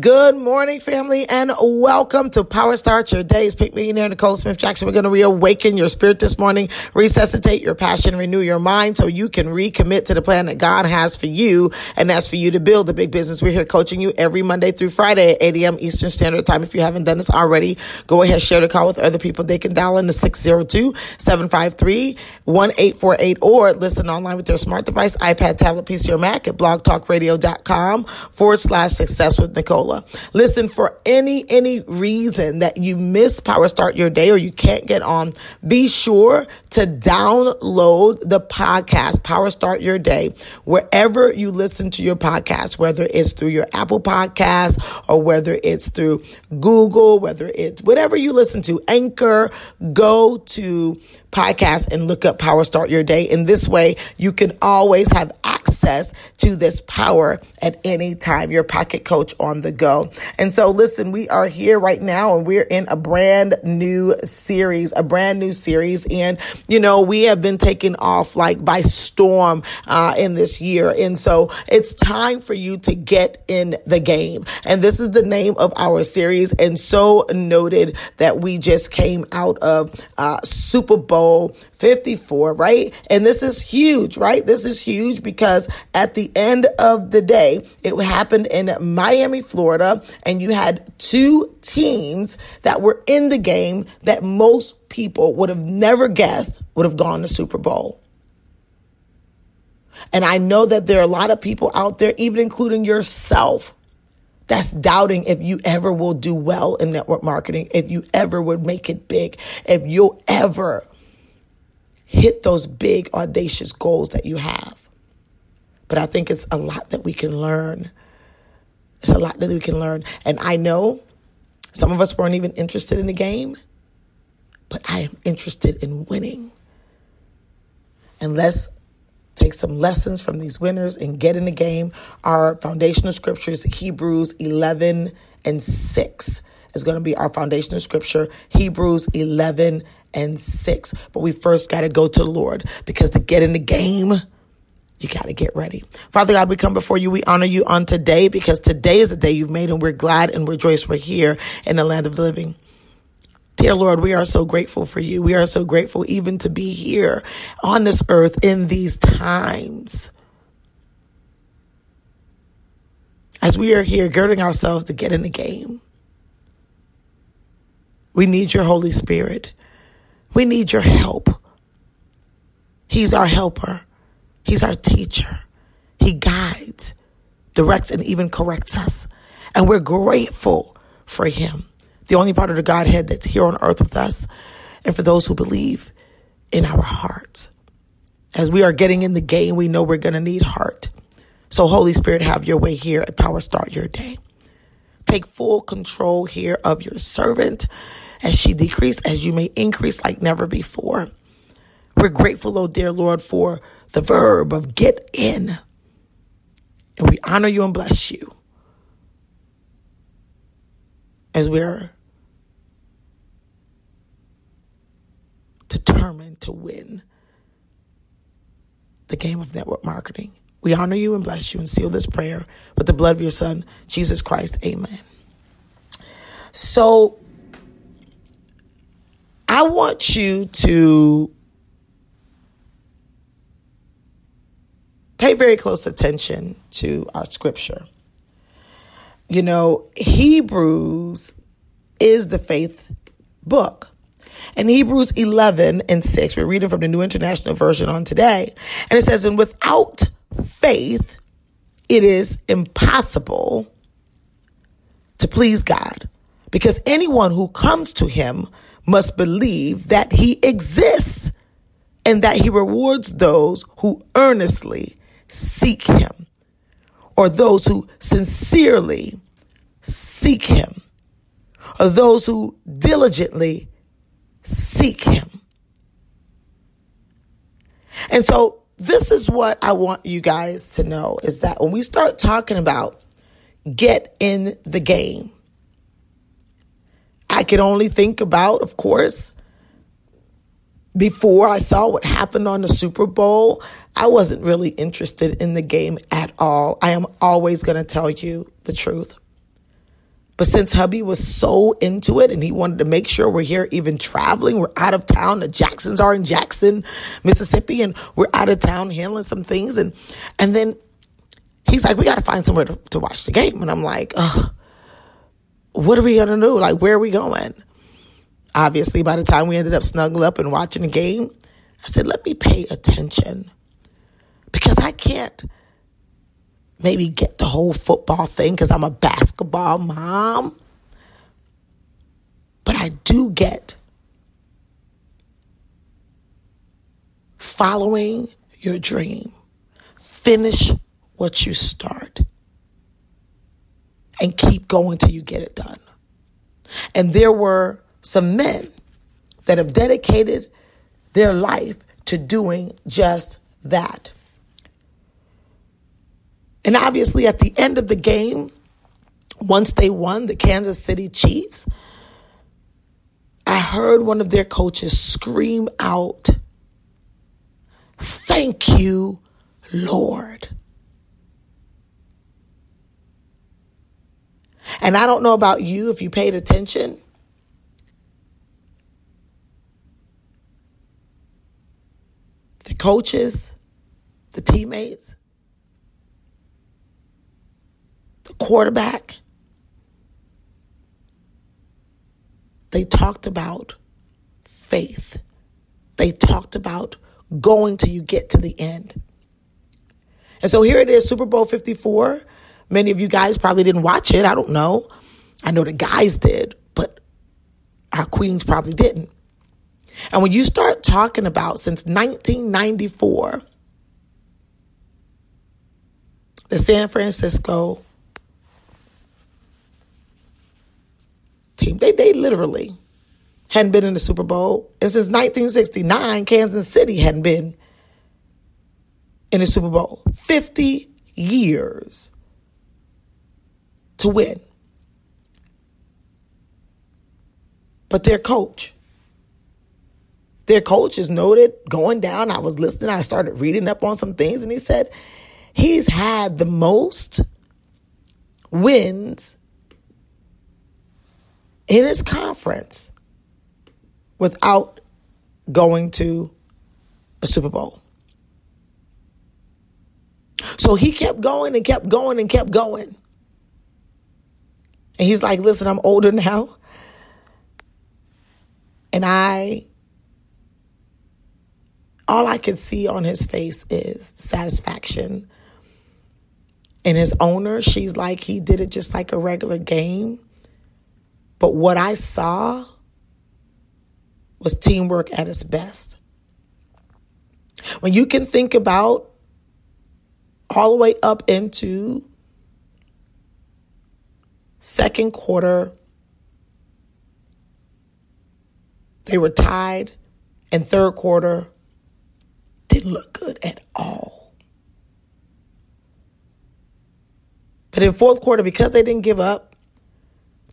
Good morning, family, and welcome to Power Start Your Days. Pick Millionaire Nicole Smith-Jackson. We're going to reawaken your spirit this morning, resuscitate your passion, renew your mind so you can recommit to the plan that God has for you, and that's for you to build a big business. We're here coaching you every Monday through Friday at 8 a.m. Eastern Standard Time. If you haven't done this already, go ahead, share the call with other people. They can dial in to 602-753-1848 or listen online with their smart device, iPad, tablet, PC, or Mac at blogtalkradio.com/success with Nicole. Listen, for any reason that you miss Power Start Your Day or you can't get on, be sure to download the podcast, Power Start Your Day, wherever you listen to your podcast, whether it's through your Apple podcast or whether it's through Google, whether it's whatever you listen to, Anchor, go to podcast and look up Power Start Your Day. In this way, you can always have access to this power at any time, your pocket coach on the go. And so listen, we are here right now and we're in a brand new series. And, you know, we have been taken off like by storm in this year. And so it's time for you to get in the game. And this is the name of our series. And so noted that we just came out of Super Bowl 54, right? And this is huge, right? This is huge because at the end of the day, it happened in Miami, Florida, and you had two teams that were in the game that most people would have never guessed would have gone to Super Bowl. And I know that there are a lot of people out there, even including yourself, that's doubting if you ever will do well in network marketing, if you ever would make it big, if you'll ever hit those big, audacious goals that you have. But I think it's a lot that we can learn. It's a lot that we can learn. And I know some of us weren't even interested in the game, but I am interested in winning. And let's take some lessons from these winners and get in the game. Our foundational scripture is Hebrews 11:6. It's going to be our foundational scripture, Hebrews 11:6. But we first got to go to the Lord, because to get in the game, you got to get ready. Father God, we come before you. We honor you on today, because today is the day you've made, and we're glad and we're joyous we're here in the land of the living. Dear Lord, we are so grateful for you. We are so grateful even to be here on this earth in these times. As we are here girding ourselves to get in the game, we need your Holy Spirit. We need your help. He's our helper. He's our teacher. He guides, directs, and even corrects us. And we're grateful for him, the only part of the Godhead that's here on earth with us, and for those who believe in our hearts. As we are getting in the game, we know we're going to need heart. So Holy Spirit, have your way here at Power Start Your Day. Take full control here of your servant as she decreased, as you may increase like never before. We're grateful, oh dear Lord, for the verb of get in. And we honor you and bless you as we're determined to win the game of network marketing. We honor you and bless you and seal this prayer with the blood of your son, Jesus Christ. Amen. So I want you to pay very close attention to our scripture. You know, Hebrews is the faith book. In Hebrews 11:6, we're reading from the New International Version on today. And it says, and without faith, it is impossible to please God, because anyone who comes to him must believe that he exists and that he rewards those who earnestly seek him. or those who sincerely seek him, or those who diligently seek him. And so this is what I want you guys to know, is that when we start talking about get in the game, I could only think about, of course, before I saw what happened on the Super Bowl, I wasn't really interested in the game at all. I am always going to tell you the truth. But since hubby was so into it and he wanted to make sure we're here, even traveling, we're out of town. The Jacksons are in Jackson, Mississippi, and we're out of town handling some things. And then he's like, we got to find somewhere to watch the game. And I'm like, what are we going to do? Like, where are we going? Obviously, by the time we ended up snuggling up and watching the game, I said, let me pay attention, because I can't maybe get the whole football thing because I'm a basketball mom. But I do get following your dream. Finish what you start and keep going till you get it done. And there were some men that have dedicated their life to doing just that. And obviously at the end of the game, once they won, the Kansas City Chiefs, I heard one of their coaches scream out, "Thank you, Lord." And I don't know about you, if you paid attention, the coaches, the teammates, the quarterback, they talked about faith. They talked about going till you get to the end. And so here it is, Super Bowl 54. Many of you guys probably didn't watch it. I don't know. I know the guys did, but our queens probably didn't. And when you start talking about since 1994, the San Francisco team, they literally hadn't been in the Super Bowl. And since 1969, Kansas City hadn't been in the Super Bowl. 50 years to win. But their coach, is noted going down. I was listening. I started reading up on some things, and he said he's had the most wins in his conference without going to a Super Bowl. So he kept going and kept going and kept going. And he's like, listen, I'm older now, and all I could see on his face is satisfaction. And his owner, she's like, he did it just like a regular game. But what I saw was teamwork at its best. When you can think about all the way up into second quarter, they were tied, and third quarter didn't look good at all. But in fourth quarter, because they didn't give up,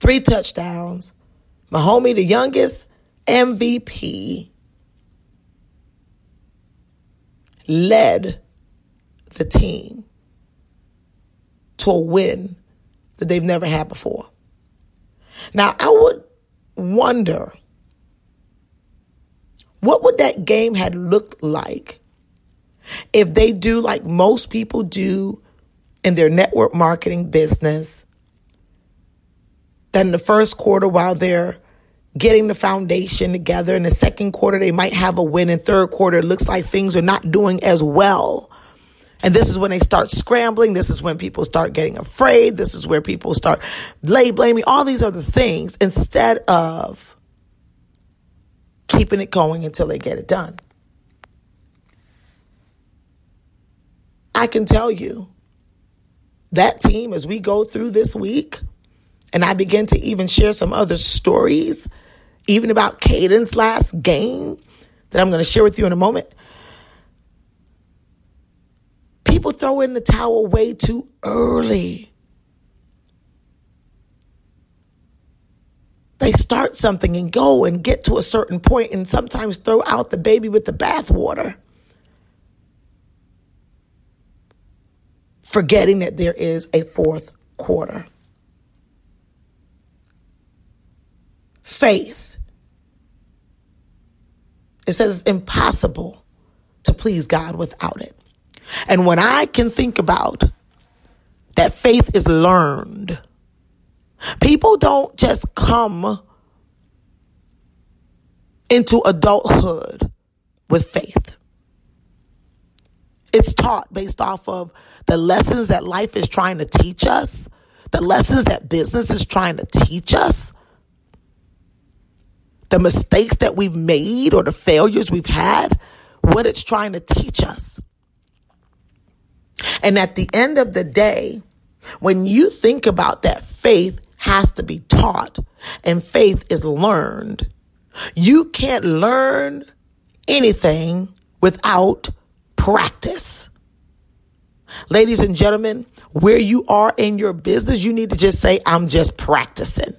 3 touchdowns, Mahomie, the youngest MVP, led the team to a win that they've never had before. Now, I would wonder, what would that game had looked like if they do like most people do in their network marketing business, that in the first quarter, while they're getting the foundation together, in the second quarter, they might have a win. In third quarter, it looks like things are not doing as well. And this is when they start scrambling. This is when people start getting afraid. This is where people start lay blaming. All these other things, instead of keeping it going until they get it done. I can tell you that team as we go through this week. And I begin to even share some other stories, even about Caden's last game that I'm going to share with you in a moment. People throw in the towel way too early. They start something and go and get to a certain point and sometimes throw out the baby with the bathwater, forgetting that there is a fourth quarter. Faith. It says it's impossible to please God without it. And when I can think about that, faith is learned. People don't just come into adulthood with faith. It's taught based off of the lessons that life is trying to teach us, the lessons that business is trying to teach us, the mistakes that we've made or the failures we've had, what it's trying to teach us. And at the end of the day, when you think about that, faith has to be taught and faith is learned. You can't learn anything without practice. Ladies and gentlemen, where you are in your business, you need to just say, I'm just practicing.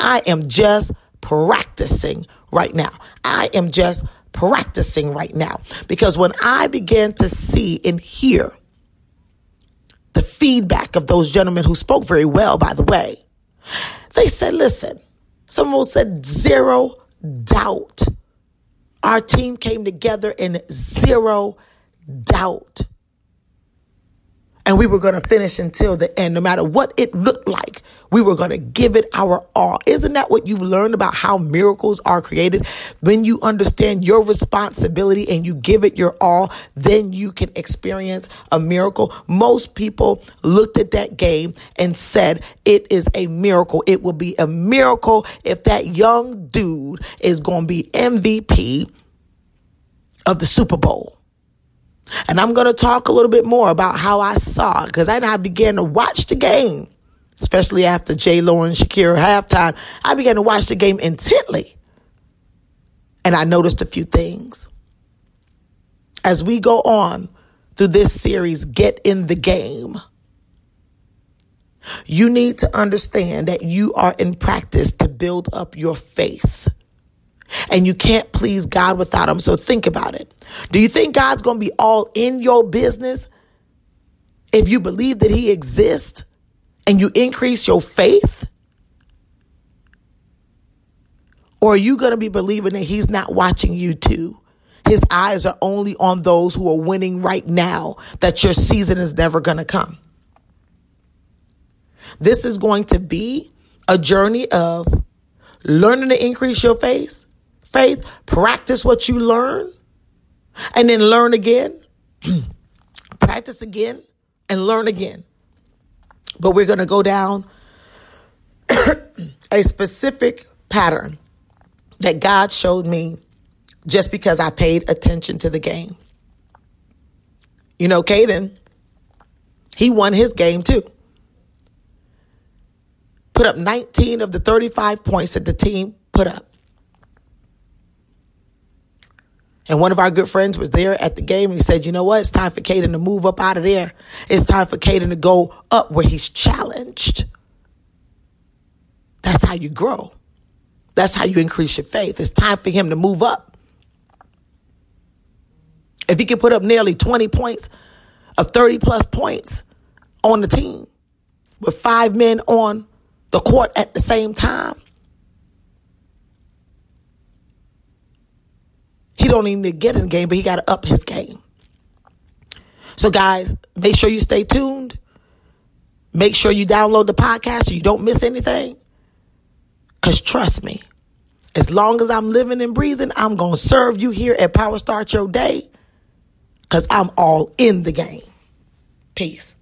I am just practicing right now. I am just practicing right now. Because when I began to see and hear the feedback of those gentlemen who spoke very well, by the way, they said, listen, someone said, zero doubt. Our team came together in zero doubt. And we were going to finish until the end, no matter what it looked like. We were going to give it our all. Isn't that what you've learned about how miracles are created? When you understand your responsibility and you give it your all, then you can experience a miracle. Most people looked at that game and said, it is a miracle. It will be a miracle if that young dude is going to be MVP of the Super Bowl. And I'm going to talk a little bit more about how I saw, because I began to watch the game, especially after J. Lo and Shakira halftime. I began to watch the game intently, and I noticed a few things. As we go on through this series, Get in the Game, you need to understand that you are in practice to build up your faith. And you can't please God without him. So think about it. Do you think God's going to be all in your business if you believe that he exists and you increase your faith? Or are you going to be believing that he's not watching you too? His eyes are only on those who are winning right now, that your season is never going to come. This is going to be a journey of learning to increase your faith, practice what you learn, and then learn again, practice again, and learn again. But we're going to go down a specific pattern that God showed me just because I paid attention to the game. You know, Caden, he won his game too. Put up 19 of the 35 points that the team put up. And one of our good friends was there at the game. And he said, you know what? It's time for Caden to move up out of there. It's time for Caden to go up where he's challenged. That's how you grow. That's how you increase your faith. It's time for him to move up. If he can put up nearly 20 points of 30 plus points on the team with 5 men on the court at the same time, he don't even need to get in the game, but he got to up his game. So guys, make sure you stay tuned. Make sure you download the podcast so you don't miss anything. Because trust me, as long as I'm living and breathing, I'm going to serve you here at Power Start Your Day, because I'm all in the game. Peace.